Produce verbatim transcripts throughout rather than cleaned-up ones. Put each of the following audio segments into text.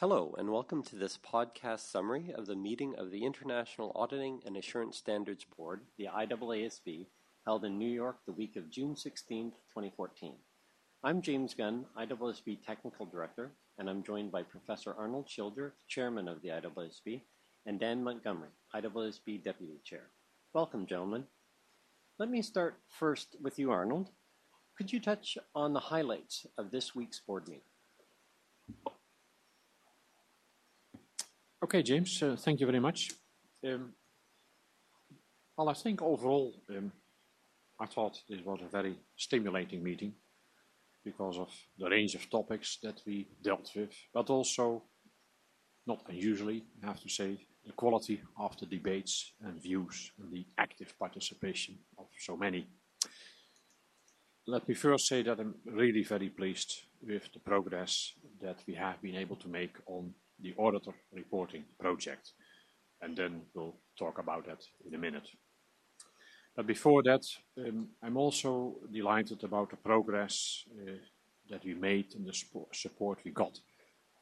Hello, and welcome to this podcast summary of the meeting of the International Auditing and Assurance Standards Board, the I double A S B, held in New York the week of June sixteenth, twenty fourteen. I'm James Gunn, I double A S B Technical Director, and I'm joined by Professor Arnold Schilder, Chairman of the I double A S B, and Dan Montgomery, I double A S B Deputy Chair. Welcome, gentlemen. Let me start first with you, Arnold. Could you touch on the highlights of this week's board meeting? Okay, James, uh, thank you very much. Um, well, I think overall, um, I thought this was a very stimulating meeting because of the range of topics that we dealt with, but also, not unusually, I have to say, the quality of the debates and views and the active participation of so many. Let me first say that I'm really very pleased with the progress that we have been able to make on the auditor reporting project, and then we'll talk about that in a minute. But before that, um, I'm also delighted about the progress uh, that we made and the sp- support we got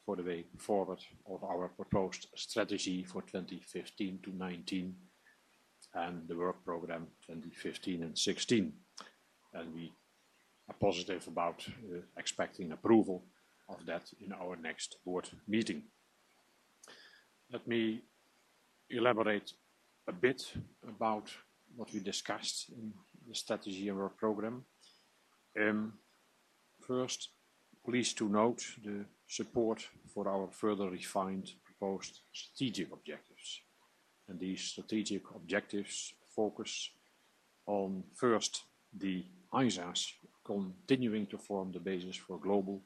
for the way forward of our proposed strategy for twenty fifteen to nineteen and the work program twenty fifteen and sixteen. And we are positive about uh, expecting approval of that in our next board meeting. Let me elaborate a bit about what we discussed in the strategy and work program. Um, first, please to note the support for our further refined proposed strategic objectives. And these strategic objectives focus on, first, the I S As continuing to form the basis for global,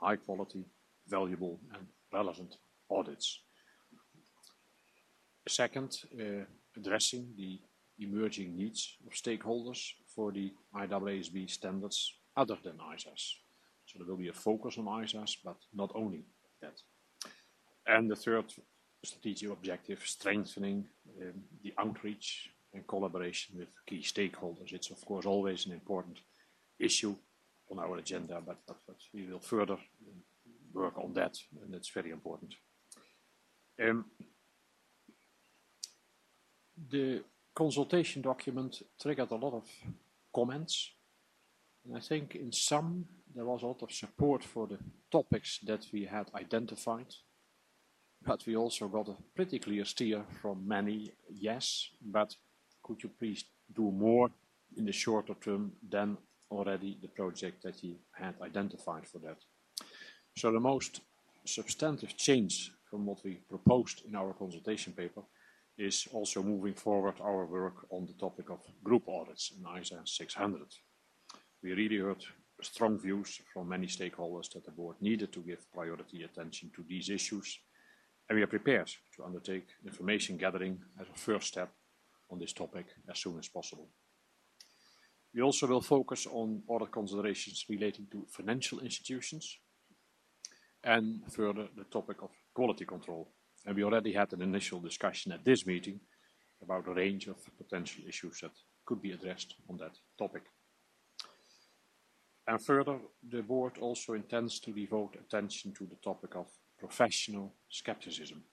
high-quality, valuable and relevant audits. Second, uh, addressing the emerging needs of stakeholders for the I double A S B standards other than I S As. So there will be a focus on I S As, but not only that. And the third strategic objective, strengthening um, the outreach and collaboration with key stakeholders. It's, of course, always an important issue on our agenda, but, but, but we will further work on that, and that's very important. Um, The consultation document triggered a lot of comments, and I think in some there was a lot of support for the topics that we had identified, but we also got a pretty clear steer from many, yes, but could you please do more in the shorter term than already the project that you had identified for that. So the most substantive change from what we proposed in our consultation paper is also moving forward our work on the topic of group audits in I S A six hundred. We really heard strong views from many stakeholders that the board needed to give priority attention to these issues, and we are prepared to undertake information gathering as a first step on this topic as soon as possible. We also will focus on audit considerations relating to financial institutions and further the topic of quality control. And we already had an initial discussion at this meeting about a range of potential issues that could be addressed on that topic. And further, the board also intends to devote attention to the topic of professional skepticism.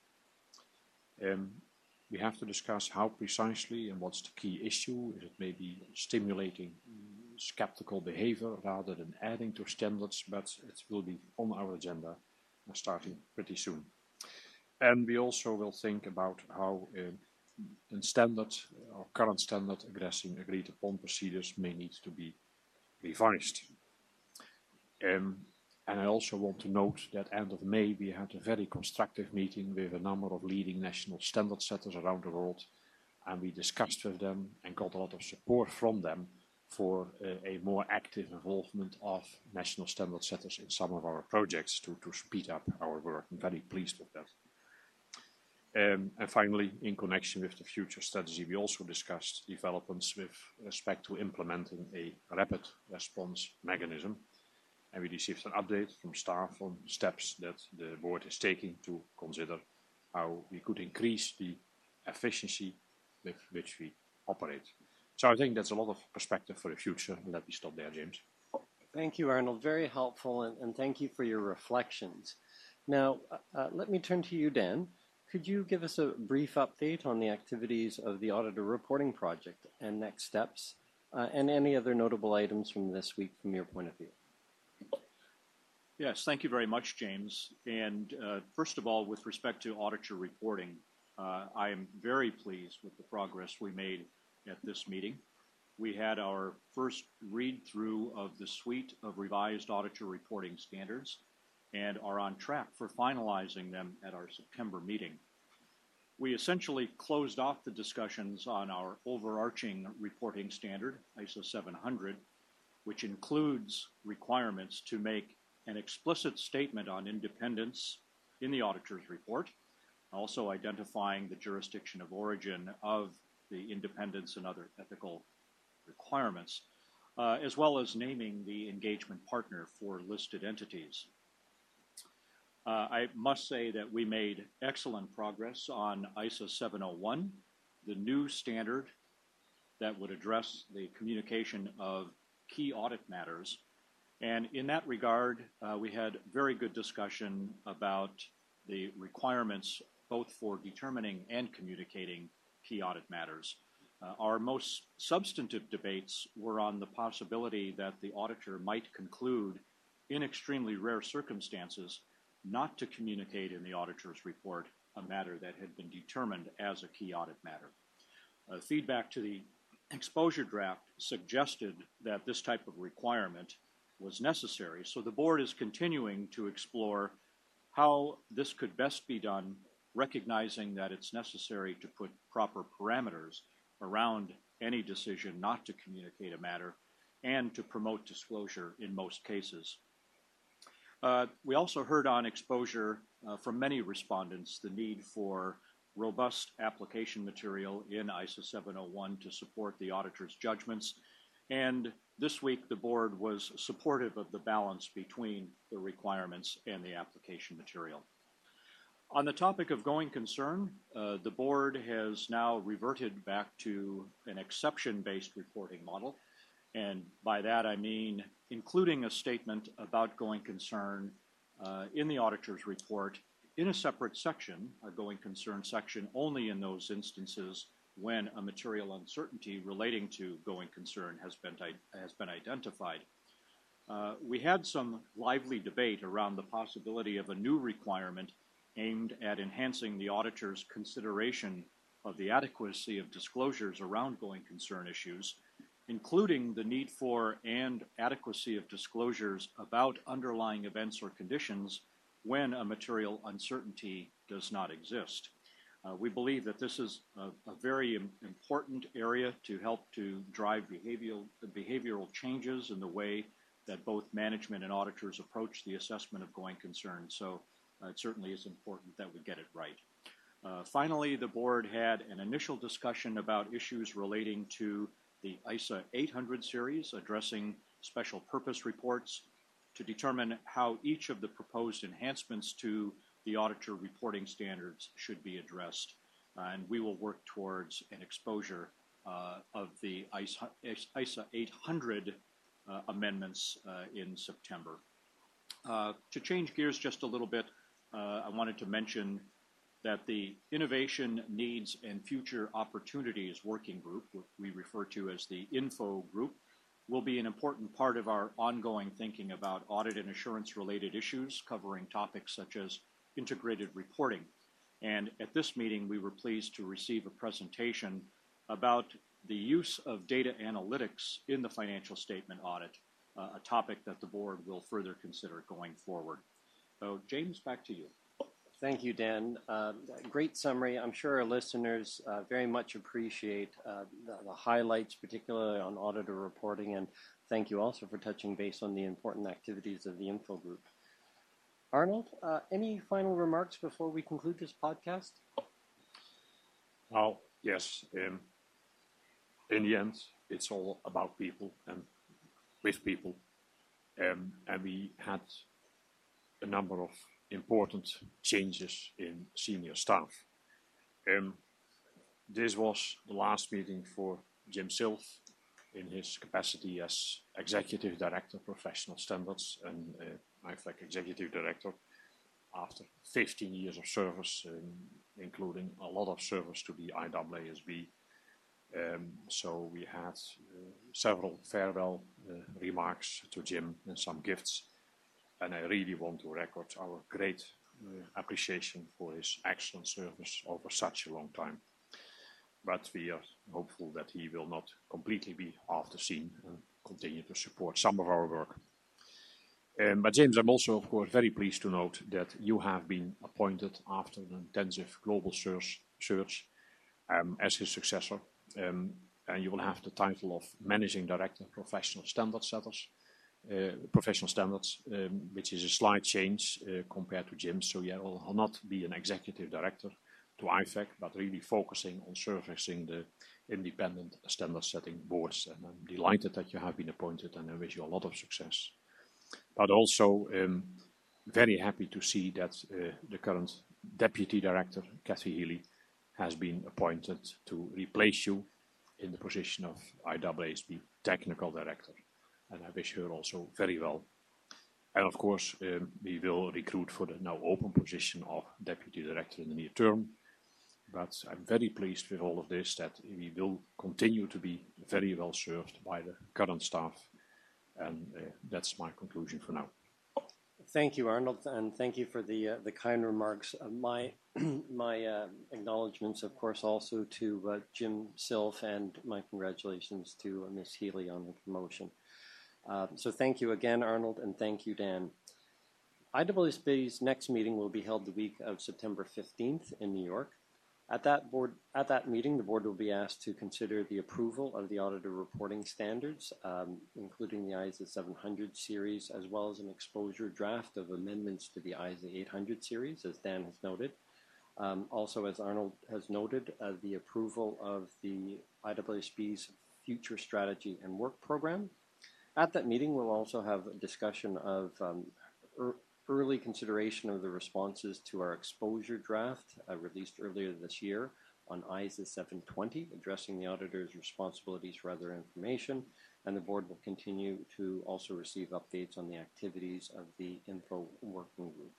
Um, we have to discuss how precisely and what's the key issue. Is it maybe stimulating skeptical behavior rather than adding to standards, but it will be on our agenda starting pretty soon. And we also will think about how um, in standard, our current standard addressing agreed upon procedures may need to be revised. Um, and I also want to note that end of May we had a very constructive meeting with a number of leading national standard setters around the world, and we discussed with them and got a lot of support from them for uh, a more active involvement of national standard setters in some of our projects to, to speed up our work. I'm very pleased with that. Um, and finally, in connection with the future strategy, we also discussed developments with respect to implementing a rapid response mechanism. And we received an update from staff on steps that the board is taking to consider how we could increase the efficiency with which we operate. So I think that's a lot of perspective for the future. Let me stop there, James. Thank you, Arnold. Very helpful, and, and thank you for your reflections. Now, uh, let me turn to you, Dan. Could you give us a brief update on the activities of the Auditor Reporting Project and next steps, uh, and any other notable items from this week from your point of view? Yes, thank you very much, James. And uh, first of all, with respect to auditor reporting, uh, I am very pleased with the progress we made at this meeting. We had our first read-through of the suite of revised auditor reporting standards and are on track for finalizing them at our September meeting. We essentially closed off the discussions on our overarching reporting standard, I S A seven hundred, which includes requirements to make an explicit statement on independence in the auditor's report, also identifying the jurisdiction of origin of the independence and other ethical requirements, uh, as well as naming the engagement partner for listed entities. Uh, I must say that we made excellent progress on I S A seven oh one, the new standard that would address the communication of key audit matters. And in that regard, uh, we had very good discussion about the requirements both for determining and communicating key audit matters. Uh, our most substantive debates were on the possibility that the auditor might conclude, in extremely rare circumstances, not to communicate in the auditor's report a matter that had been determined as a key audit matter. Uh, feedback to the exposure draft suggested that this type of requirement was necessary, so the board is continuing to explore how this could best be done, recognizing that it's necessary to put proper parameters around any decision not to communicate a matter and to promote disclosure in most cases. Uh, we also heard on exposure uh, from many respondents the need for robust application material in I S A seven oh one to support the auditor's judgments, and this week the board was supportive of the balance between the requirements and the application material. On the topic of going concern, uh, the board has now reverted back to an exception-based reporting model, and by that I mean including a statement about going concern uh, in the auditor's report in a separate section, a going concern section, only in those instances when a material uncertainty relating to going concern has been, has been identified. Uh, we had some lively debate around the possibility of a new requirement aimed at enhancing the auditor's consideration of the adequacy of disclosures around going concern issues, including the need for and adequacy of disclosures about underlying events or conditions when a material uncertainty does not exist. Uh, we believe that this is a, a very im- important area to help to drive behavioral, behavioral changes in the way that both management and auditors approach the assessment of going concern. So Uh, it certainly is important that we get it right. Uh, finally, the board had an initial discussion about issues relating to the I S A eight hundred series, addressing special purpose reports to determine how each of the proposed enhancements to the auditor reporting standards should be addressed. Uh, and we will work towards an exposure uh, of the I S A eight hundred uh, amendments uh, in September. Uh, to change gears just a little bit, Uh, I wanted to mention that the Innovation Needs and Future Opportunities Working Group, which we refer to as the INFO Group, will be an important part of our ongoing thinking about audit and assurance-related issues, covering topics such as integrated reporting. And at this meeting, we were pleased to receive a presentation about the use of data analytics in the financial statement audit, uh, a topic that the board will further consider going forward. So, James, back to you. Thank you, Dan. Uh, great summary. I'm sure our listeners uh, very much appreciate uh, the, the highlights, particularly on auditor reporting, and thank you also for touching base on the important activities of the INFO Group. Arnold, uh, any final remarks before we conclude this podcast? Oh, yes. Um, in the end, it's all about people and with people. Um, and we had a number of important changes in senior staff. Um, this was the last meeting for Jim Sylph in his capacity as Executive Director, Professional Standards, and uh, I F A C Executive Director. after fifteen years of service, um, including a lot of service to the I A A S B. Um, so we had uh, several farewell uh, remarks to Jim and some gifts. And I really want to record our great uh, appreciation for his excellent service over such a long time. But we are hopeful that he will not completely be off the scene and continue to support some of our work. Um, but James, I'm also, of course, very pleased to note that you have been appointed after an intensive global search, search um, as his successor. Um, and you will have the title of Managing Director Professional Standard Setters, uh, Professional Standards, um, which is a slight change uh, compared to Jim. So you will not be an Executive Director to I F A C, but really focusing on servicing the independent standard setting boards. And I'm delighted that you have been appointed, and I wish you a lot of success. But also um, very happy to see that uh, the current Deputy Director, Cathy Healy, has been appointed to replace you in the position of I A A S B Technical Director. And I wish her also very well. And of course, um, we will recruit for the now open position of Deputy Director in the near term. But I'm very pleased with all of this, that we will continue to be very well served by the current staff. And uh, that's my conclusion for now. Thank you, Arnold, and thank you for the uh, the kind remarks. Uh, my my uh, acknowledgements, of course, also to uh, Jim Sylph, and my congratulations to uh, Miz Healy on the promotion. Uh, so thank you again, Arnold, and thank you, Dan. I W S B's next meeting will be held the week of September fifteenth in New York. At that board, at that meeting, the board will be asked to consider the approval of the auditor reporting standards, um, including the I S A seven hundred series, as well as an exposure draft of amendments to the I S A eight hundred series, as Dan has noted. Um, also, as Arnold has noted, uh, the approval of the I W S B's future strategy and work program. At that meeting, we'll also have a discussion of um, er early consideration of the responses to our exposure draft uh, released earlier this year on I S A seven twenty, addressing the auditor's responsibilities for other information, and the board will continue to also receive updates on the activities of the Info Working Group.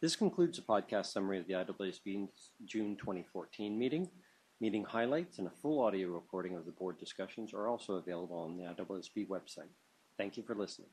This concludes the podcast summary of the I A A S B's June twenty fourteen meeting. Meeting highlights and a full audio recording of the board discussions are also available on the I A A S B website. Thank you for listening.